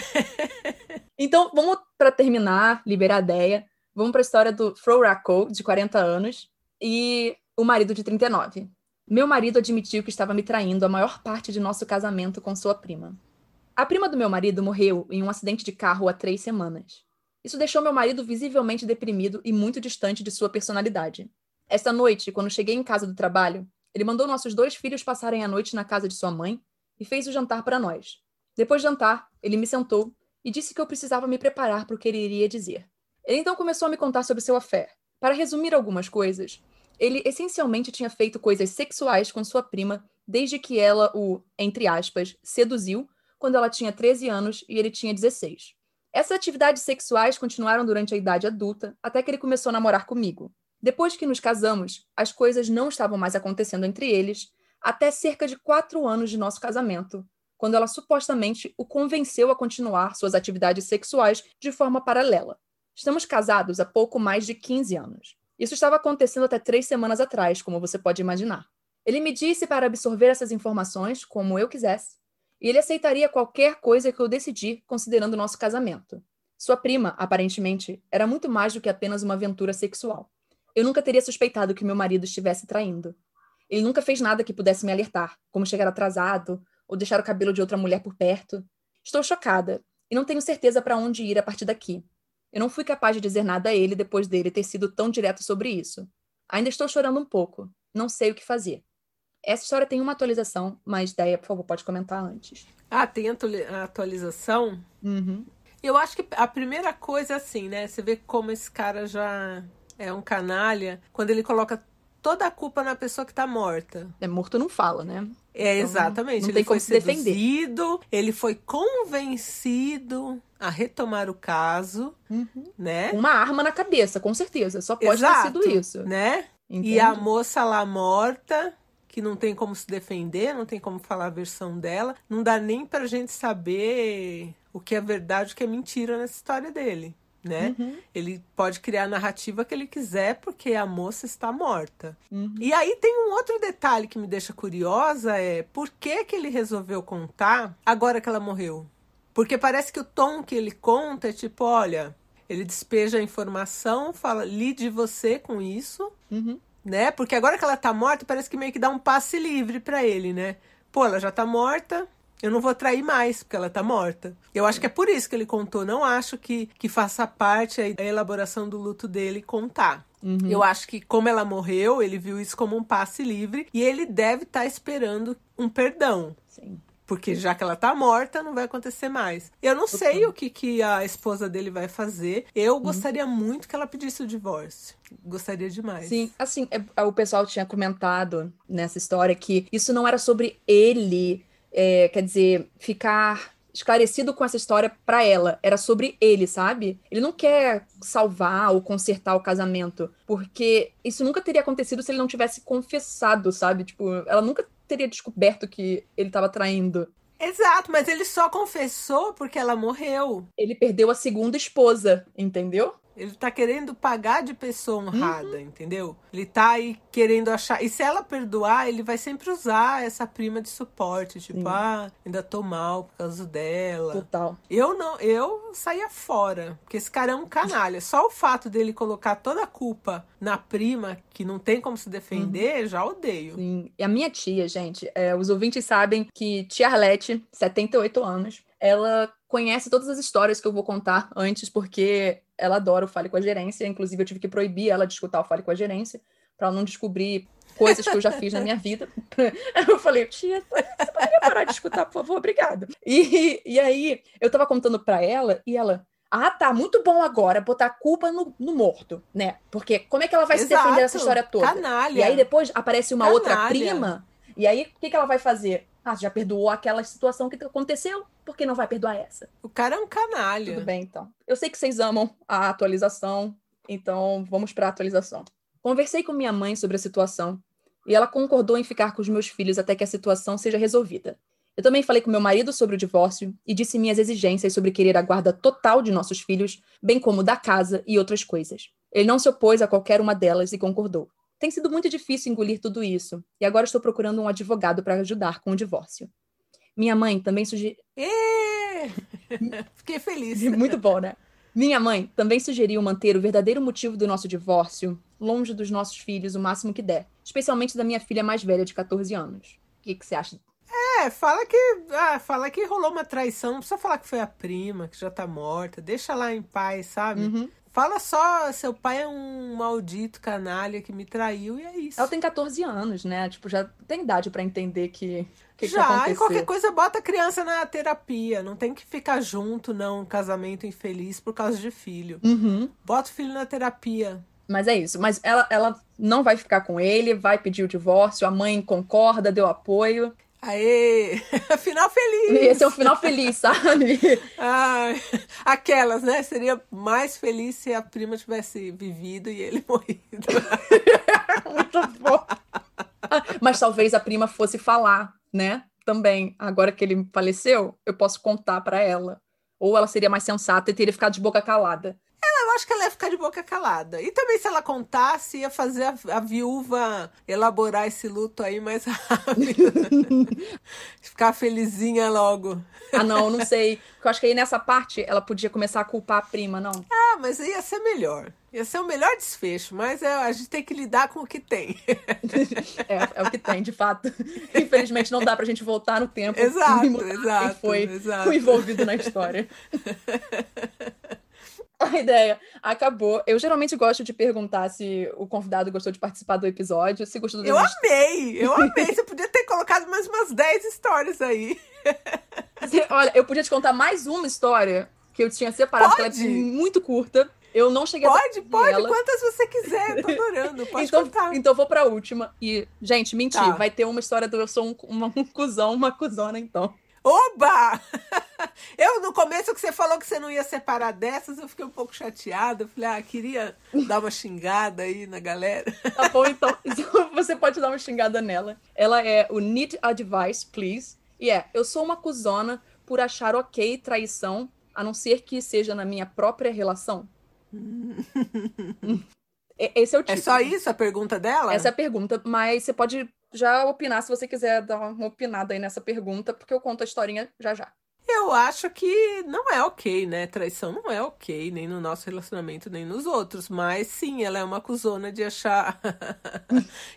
Então, vamos para terminar, liberar a ideia. Vamos para a história do Fro Racco, de quarenta anos, e o marido de trinta e nove. Meu marido admitiu que estava me traindo a maior parte de nosso casamento com sua prima. A prima do meu marido morreu em um acidente de carro há três semanas. Isso deixou meu marido visivelmente deprimido e muito distante de sua personalidade. Essa noite, quando cheguei em casa do trabalho, ele mandou nossos dois filhos passarem a noite na casa de sua mãe e fez o jantar para nós. Depois de jantar, ele me sentou e disse que eu precisava me preparar para o que ele iria dizer. Ele então começou a me contar sobre seu affair. Para resumir algumas coisas... Ele essencialmente tinha feito coisas sexuais com sua prima desde que ela o, entre aspas, seduziu quando ela tinha treze anos e ele tinha dezesseis. Essas atividades sexuais continuaram durante a idade adulta até que ele começou a namorar comigo. Depois que nos casamos, as coisas não estavam mais acontecendo entre eles até cerca de quatro anos de nosso casamento, quando ela supostamente o convenceu a continuar suas atividades sexuais de forma paralela. Estamos casados há pouco mais de quinze anos. Isso estava acontecendo até três semanas atrás, como você pode imaginar. Ele me disse para absorver essas informações como eu quisesse, e ele aceitaria qualquer coisa que eu decidir considerando nosso casamento. Sua prima, aparentemente, era muito mais do que apenas uma aventura sexual. Eu nunca teria suspeitado que meu marido estivesse traindo. Ele nunca fez nada que pudesse me alertar, como chegar atrasado ou deixar o cabelo de outra mulher por perto. Estou chocada, e não tenho certeza para onde ir a partir daqui. Eu não fui capaz de dizer nada a ele depois dele ter sido tão direto sobre isso. Ainda estou chorando um pouco. Não sei o que fazer. Essa história tem uma atualização, mas Déia, por favor, pode comentar antes. Ah, tem a atualização? Uhum. Eu acho que a primeira coisa é assim, né? Você vê como esse cara já é um canalha. Quando ele coloca toda a culpa na pessoa que tá morta. É, morto não fala, né? É, exatamente. Não, não ele tem foi como se seduzido, defender. Ele foi convencido a retomar o caso, uhum. né? Uma arma na cabeça, com certeza. Só pode Exato, ter sido isso. Né? Entende? E a moça lá morta, que não tem como se defender, não tem como falar a versão dela, não dá nem pra gente saber o que é verdade, o que é mentira nessa história dele, né? Uhum. Ele pode criar a narrativa que ele quiser, porque a moça está morta. Uhum. E aí tem um outro detalhe que me deixa curiosa, é por que que ele resolveu contar agora que ela morreu? Porque parece que o tom que ele conta é tipo, olha, ele despeja a informação, fala, lide você com isso, uhum. né? Porque agora que ela tá morta, parece que meio que dá um passe livre pra ele, né? Pô, ela já tá morta, eu não vou trair mais, porque ela tá morta. Eu acho que é por isso que ele contou. Não acho que, que faça parte aí da elaboração do luto dele contar. Uhum. Eu acho que como ela morreu, ele viu isso como um passe livre. E ele deve estar tá esperando um perdão. Sim. Porque já que ela tá morta, não vai acontecer mais. Eu não sei o que, que a esposa dele vai fazer. Eu gostaria uhum. muito que ela pedisse o divórcio. Gostaria demais. Sim, assim, é, o pessoal tinha comentado nessa história que isso não era sobre ele... É, quer dizer, ficar esclarecido com essa história pra ela. Era sobre ele, sabe? Ele não quer salvar ou consertar o casamento. Porque isso nunca teria acontecido se ele não tivesse confessado, sabe? Tipo, ela nunca teria descoberto que ele tava traindo. Exato, mas ele só confessou porque ela morreu. Ele perdeu a segunda esposa, entendeu? Ele tá querendo pagar de pessoa honrada, uhum. entendeu? Ele tá aí querendo achar... E se ela perdoar, ele vai sempre usar essa prima de suporte. Tipo, Sim. ah, ainda tô mal por causa dela. Total. Eu não... Eu saía fora. Porque esse cara é um canalha. Só o fato dele colocar toda a culpa na prima, que não tem como se defender, uhum. já odeio. Sim. E a minha tia, gente... É, os ouvintes sabem que tia Arlete, setenta e oito anos, ela... conhece todas as histórias que eu vou contar antes, porque ela adora o Fale com a Gerência. Inclusive, eu tive que proibir ela de escutar o Fale com a Gerência, pra ela não descobrir coisas que eu já fiz na minha vida. Eu falei, tia, você poderia parar de escutar, por favor? Obrigada. E, e aí, eu tava contando pra ela, e ela... Ah, tá, muito bom agora botar a culpa no, no morto, né? Porque como é que ela vai Exato. se defender dessa história toda? Canalha. E aí, depois, aparece uma Canalha. outra prima, e aí, o que, que ela vai fazer? Ah, já perdoou aquela situação que aconteceu? Por que não vai perdoar essa? O cara é um canalha. Tudo bem, então. Eu sei que vocês amam a atualização, então vamos para a atualização. Conversei com minha mãe sobre a situação e ela concordou em ficar com os meus filhos até que a situação seja resolvida. Eu também falei com meu marido sobre o divórcio e disse minhas exigências sobre querer a guarda total de nossos filhos, bem como da casa e outras coisas. Ele não se opôs a qualquer uma delas e concordou. Tem sido muito difícil engolir tudo isso, e agora estou procurando um advogado para ajudar com o divórcio. Minha mãe também sugeriu... Fiquei feliz. Muito bom, né? Minha mãe também sugeriu manter o verdadeiro motivo do nosso divórcio longe dos nossos filhos o máximo que der, especialmente da minha filha mais velha de catorze anos. O que, que você acha? É, fala que, ah, fala que rolou uma traição, não precisa falar que foi a prima, que já tá morta, deixa lá em paz, sabe? Uhum. Fala só, seu pai é um maldito canalha que me traiu e é isso. Ela tem catorze anos, né? Tipo, já tem idade pra entender que... que já, que aconteceu. E qualquer coisa bota a criança na terapia. Não tem que ficar junto, não, casamento infeliz por causa de filho. Uhum. Bota o filho na terapia. Mas é isso. Mas ela, ela não vai ficar com ele, vai pedir o divórcio, a mãe concorda, deu apoio... Aê! Final feliz! Esse é um final feliz, sabe? Ah, aquelas, né? Seria mais feliz se a prima tivesse vivido e ele morrido. Muito bom! Mas talvez a prima fosse falar, né? Também. Agora que ele faleceu, eu posso contar pra ela. Ou ela seria mais sensata e teria ficado de boca calada. Eu acho que ela ia ficar de boca calada. E também se ela contasse, ia fazer a, a viúva elaborar esse luto aí mais rápido. Ficar felizinha logo. Ah, não, não sei. Eu acho que aí nessa parte ela podia começar a culpar a prima, não? Ah, mas ia ser melhor. Ia ser o melhor desfecho, mas é, a gente tem que lidar com o que tem. É, é o que tem, de fato. Infelizmente não dá pra gente voltar no tempo. Exato, e mudar exato. Quem foi exato. envolvido na história. A ideia acabou. Eu geralmente gosto de perguntar se o convidado gostou de participar do episódio, se gostou do... Eu desist... amei! Eu amei! Você podia ter colocado mais umas dez histórias aí. Olha, eu podia te contar mais uma história que eu tinha separado, pode? Que ela é muito curta. Eu não cheguei pode, a... Pode, pode! Quantas você quiser, tô adorando. Pode então, contar. Então vou pra última. E, gente, menti. Tá. Vai ter uma história do eu sou um, uma, um cuzão, uma cuzona, então. Oba! Eu, no começo, que você falou que você não ia separar dessas, eu fiquei um pouco chateada. Eu falei, ah, queria dar uma xingada aí na galera. Tá bom, então. Você pode dar uma xingada nela. Ela é o Need Advice, please. E é, eu sou uma cuzona por achar ok traição, a não ser que seja na minha própria relação. Esse é o título. É só isso a pergunta dela? Essa é a pergunta, mas você pode já opinar se você quiser dar uma opinada aí nessa pergunta, porque eu conto a historinha já já. Eu acho que não é ok, né? Traição não é ok, nem no nosso relacionamento, nem nos outros, mas sim, ela é uma cuzona de achar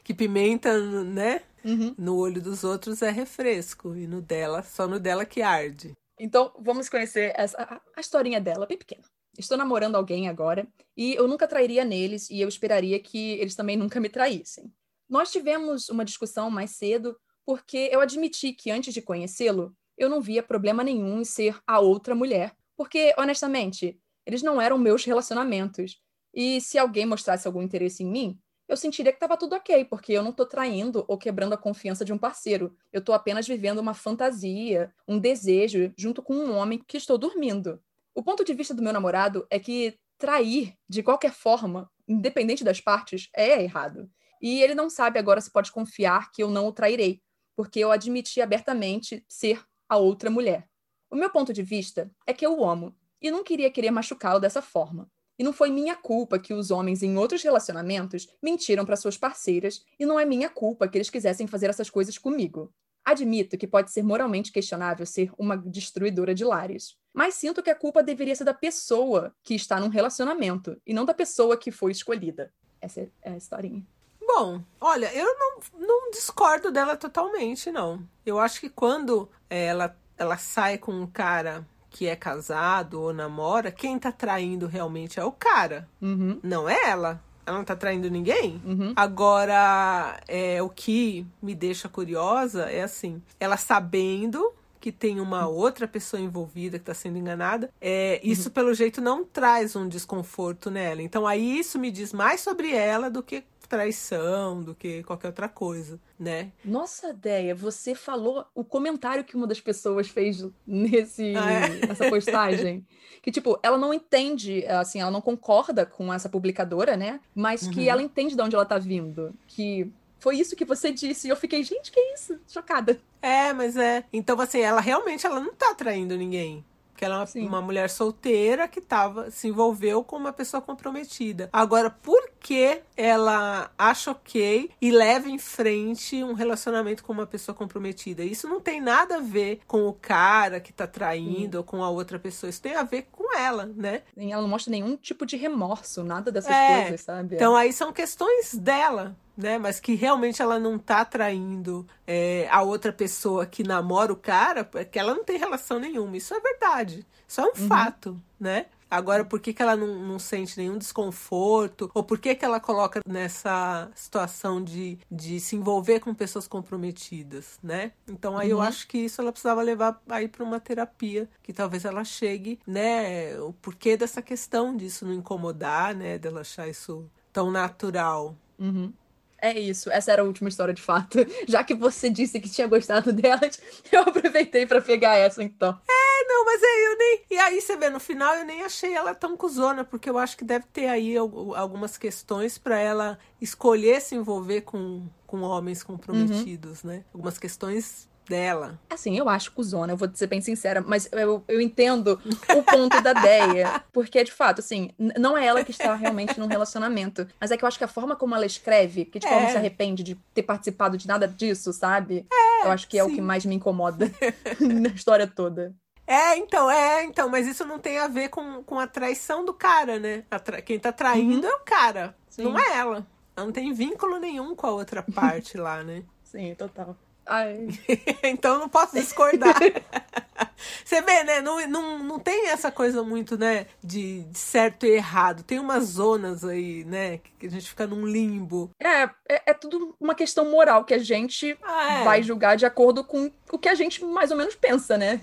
que pimenta, né? Uhum. No olho dos outros é refresco, e no dela, só no dela que arde. Então, vamos conhecer essa, a, a historinha dela, bem pequena. Estou namorando alguém agora e eu nunca trairia neles e eu esperaria que eles também nunca me traíssem. Nós tivemos uma discussão mais cedo porque eu admiti que antes de conhecê-lo, eu não via problema nenhum em ser a outra mulher, porque, honestamente, eles não eram meus relacionamentos. E se alguém mostrasse algum interesse em mim, eu sentiria que estava tudo ok, porque eu não estou traindo ou quebrando a confiança de um parceiro. Eu estou apenas vivendo uma fantasia, um desejo, junto com um homem que estou dormindo. O ponto de vista do meu namorado é que trair, de qualquer forma, independente das partes, é errado. E ele não sabe agora se pode confiar que eu não o trairei, porque eu admiti abertamente ser a outra mulher. O meu ponto de vista é que eu o amo e não queria querer machucá-lo dessa forma. E não foi minha culpa que os homens em outros relacionamentos mentiram para suas parceiras e não é minha culpa que eles quisessem fazer essas coisas comigo. Admito que pode ser moralmente questionável ser uma destruidora de lares, mas sinto que a culpa deveria ser da pessoa que está num relacionamento e não da pessoa que foi escolhida. Essa é a historinha. Bom, olha, eu não, não discordo dela totalmente, não. Eu acho que quando ela, ela sai com um cara que é casado ou namora, quem tá traindo realmente é o cara, uhum. Não é ela. Ela não tá traindo ninguém? Uhum. Agora, é, o que me deixa curiosa é assim, ela sabendo que tem uma outra pessoa envolvida que tá sendo enganada, é, isso uhum. Pelo jeito não traz um desconforto nela. Então aí isso me diz mais sobre ela do que traição, do que qualquer outra coisa, né? Nossa, Déia, você falou o comentário que uma das pessoas fez nesse, ah, é? nessa postagem. Que, tipo, ela não entende, assim, ela não concorda com essa publicadora, né? Mas que uhum. Ela entende de onde ela tá vindo. Que foi isso que você disse. E eu fiquei, gente, que isso? Chocada. É, mas é. Então, assim, ela realmente ela não tá traindo ninguém. Que ela é uma, uma mulher solteira que tava, se envolveu com uma pessoa comprometida. Agora, por que ela acha ok e leva em frente um relacionamento com uma pessoa comprometida? Isso não tem nada a ver com o cara que tá traindo hum. ou com a outra pessoa. Isso tem a ver com ela, né? Ela não mostra nenhum tipo de remorso, nada dessas é. coisas, sabe? Então aí são questões dela, né? Mas que realmente ela não tá traindo é, a outra pessoa que namora o cara, que ela não tem relação nenhuma. Isso é verdade. Isso é um uhum. fato, né? Agora, por que que ela não, não sente nenhum desconforto? Ou por que que ela coloca nessa situação de, de se envolver com pessoas comprometidas, né? Então, aí uhum. eu acho que isso ela precisava levar aí para uma terapia, que talvez ela chegue, né? O porquê dessa questão disso não incomodar, né? Dela achar isso tão natural. Uhum. É isso, essa era a última história de fato. Já que você disse que tinha gostado delas, eu aproveitei pra pegar essa, então. É, não, mas aí eu nem... E aí, você vê, no final eu nem achei ela tão cuzona, porque eu acho que deve ter aí algumas questões pra ela escolher se envolver com, com homens comprometidos, uhum. né? Algumas questões dela. Assim, eu acho cuzona, eu vou ser bem sincera, mas eu, eu entendo o ponto da Déia, porque de fato, assim, não é ela que está realmente num relacionamento, mas é que eu acho que a forma como ela escreve, que tipo, é. ela não se arrepende de ter participado de nada disso, sabe? É, eu acho que é sim. o que mais me incomoda na história toda. É, então, é, então, mas isso não tem a ver com, com a traição do cara, né? Tra... Quem tá traindo uhum. é o cara, sim. não é ela. Ela não tem vínculo nenhum com a outra parte lá, né? Sim, total. Ai. Então não posso discordar. Você vê, né? Não, não, não tem essa coisa muito, né? De, de certo e errado. Tem umas zonas aí, né? Que a gente fica num limbo. É, é, é tudo uma questão moral que a gente ah, é. vai julgar de acordo com o que a gente mais ou menos pensa, né?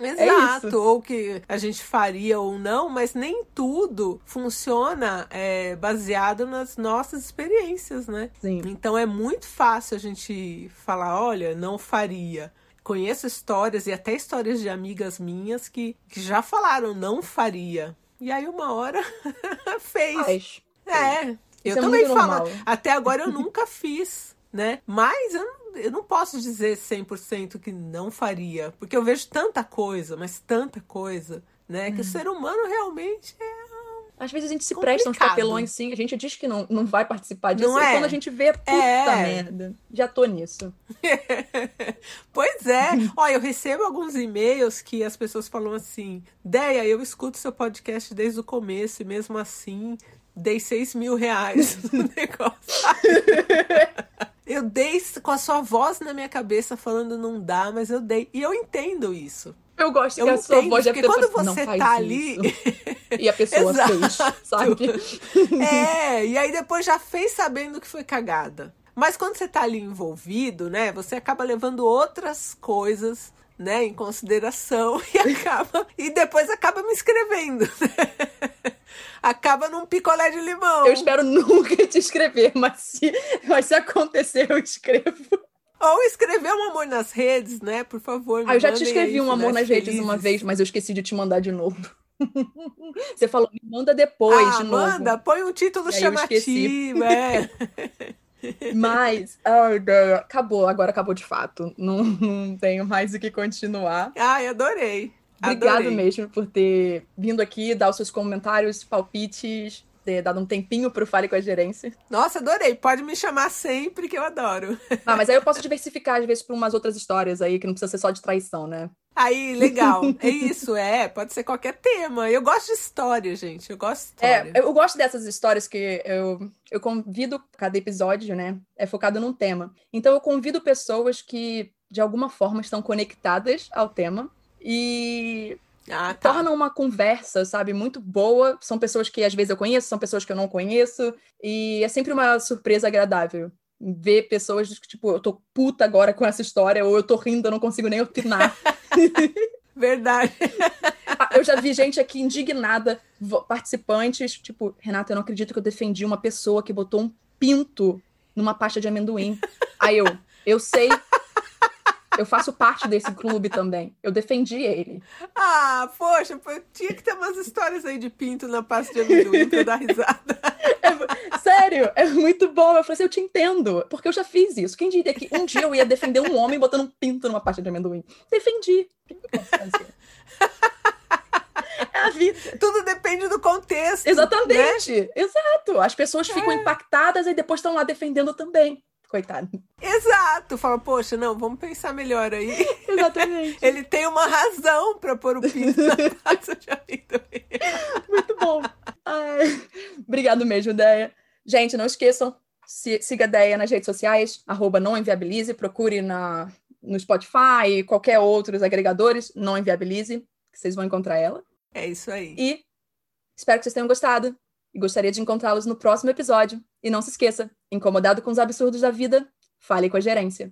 Exato, é ou que a gente faria ou não, mas nem tudo funciona é, baseado nas nossas experiências, né? Sim. Então é muito fácil a gente falar, olha, não faria. Conheço histórias e até histórias de amigas minhas que, que já falaram não faria. E aí uma hora fez. Faz. É, Faz. eu Isso também é falo. Normal. Até agora eu nunca fiz, né? Mas eu não, eu não posso dizer cem por cento que não faria. Porque eu vejo tanta coisa, mas tanta coisa, né? Hum. Que o ser humano realmente é... Às vezes a gente se complicado. presta uns papelões, sim. A gente diz que não, não vai participar disso. Não é? E quando a gente vê, puta é. merda. Já tô nisso. Pois é. Ó, eu recebo alguns e-mails que as pessoas falam assim: Déia, eu escuto seu podcast desde o começo e mesmo assim dei seis mil reais no negócio. Eu dei com a sua voz na minha cabeça falando não dá, mas eu dei. E eu entendo isso. Eu gosto eu que a entendo, sua voz... Porque quando pessoa, você tá ali... E a pessoa fez, sabe? É, e aí depois já fez sabendo que foi cagada. Mas quando você tá ali envolvido, né? Você acaba levando outras coisas, né? Em consideração e acaba... E depois acaba me escrevendo, né? Acaba num picolé de limão. Eu espero nunca te escrever, mas se, mas se acontecer, eu escrevo. Ou escrever um amor nas redes, né? Por favor, me Ah, eu já te escrevi isso, um amor né? nas redes Felizes. uma vez, mas eu esqueci de te mandar de novo. Você falou, me manda depois ah, de novo. manda, põe um título chamativo. É. Mas, oh, acabou, agora acabou de fato. Não, não tenho mais o que continuar. Ai, adorei. Obrigado adorei. mesmo por ter vindo aqui, dar os seus comentários, palpites... ter dado um tempinho pro Fale com a Gerência. Nossa, adorei. Pode me chamar sempre, que eu adoro. Ah, mas aí eu posso diversificar, às vezes, para umas outras histórias aí, que não precisa ser só de traição, né? Aí, legal. É isso, é. Pode ser qualquer tema. Eu gosto de história, gente. Eu gosto de história. É, eu gosto dessas histórias que eu, eu convido... Cada episódio, né? É focado num tema. Então, eu convido pessoas que, de alguma forma, estão conectadas ao tema. E... Ah, tá. Torna uma conversa, sabe, muito boa. São pessoas que às vezes eu conheço, são pessoas que eu não conheço. E é sempre uma surpresa agradável ver pessoas que, tipo, eu tô puta agora com essa história, ou eu tô rindo, eu não consigo nem opinar. Verdade. Eu já vi gente aqui indignada, participantes, tipo, Renata, eu não acredito que eu defendi uma pessoa que botou um pinto numa pasta de amendoim. Aí eu, eu sei... Eu faço parte desse clube também. Eu defendi ele. Ah, poxa, tinha que ter umas histórias aí de pinto na pasta de amendoim pra eu dar risada. É, sério, é muito bom. Eu falei assim, eu te entendo, porque eu já fiz isso. Quem diria que um dia eu ia defender um homem botando um pinto numa pasta de amendoim? Defendi. O que eu posso fazer? É a vida. Tudo depende do contexto. Exatamente. Né? Exato. As pessoas é. ficam impactadas e depois estão lá defendendo também. Coitado. Exato. Fala, poxa, não, vamos pensar melhor aí. Exatamente. Ele tem uma razão pra pôr o pinto na taça de amendoim. Muito bom. Ai. Obrigado mesmo, Déia. Gente, não esqueçam, se, siga a Déia nas redes sociais, arroba Não Inviabilize, procure na, no Spotify e qualquer outros agregadores, Não Inviabilize, que vocês vão encontrar ela. É isso aí. E espero que vocês tenham gostado. E gostaria de encontrá-los no próximo episódio. E não se esqueça, incomodado com os absurdos da vida, fale com a gerência.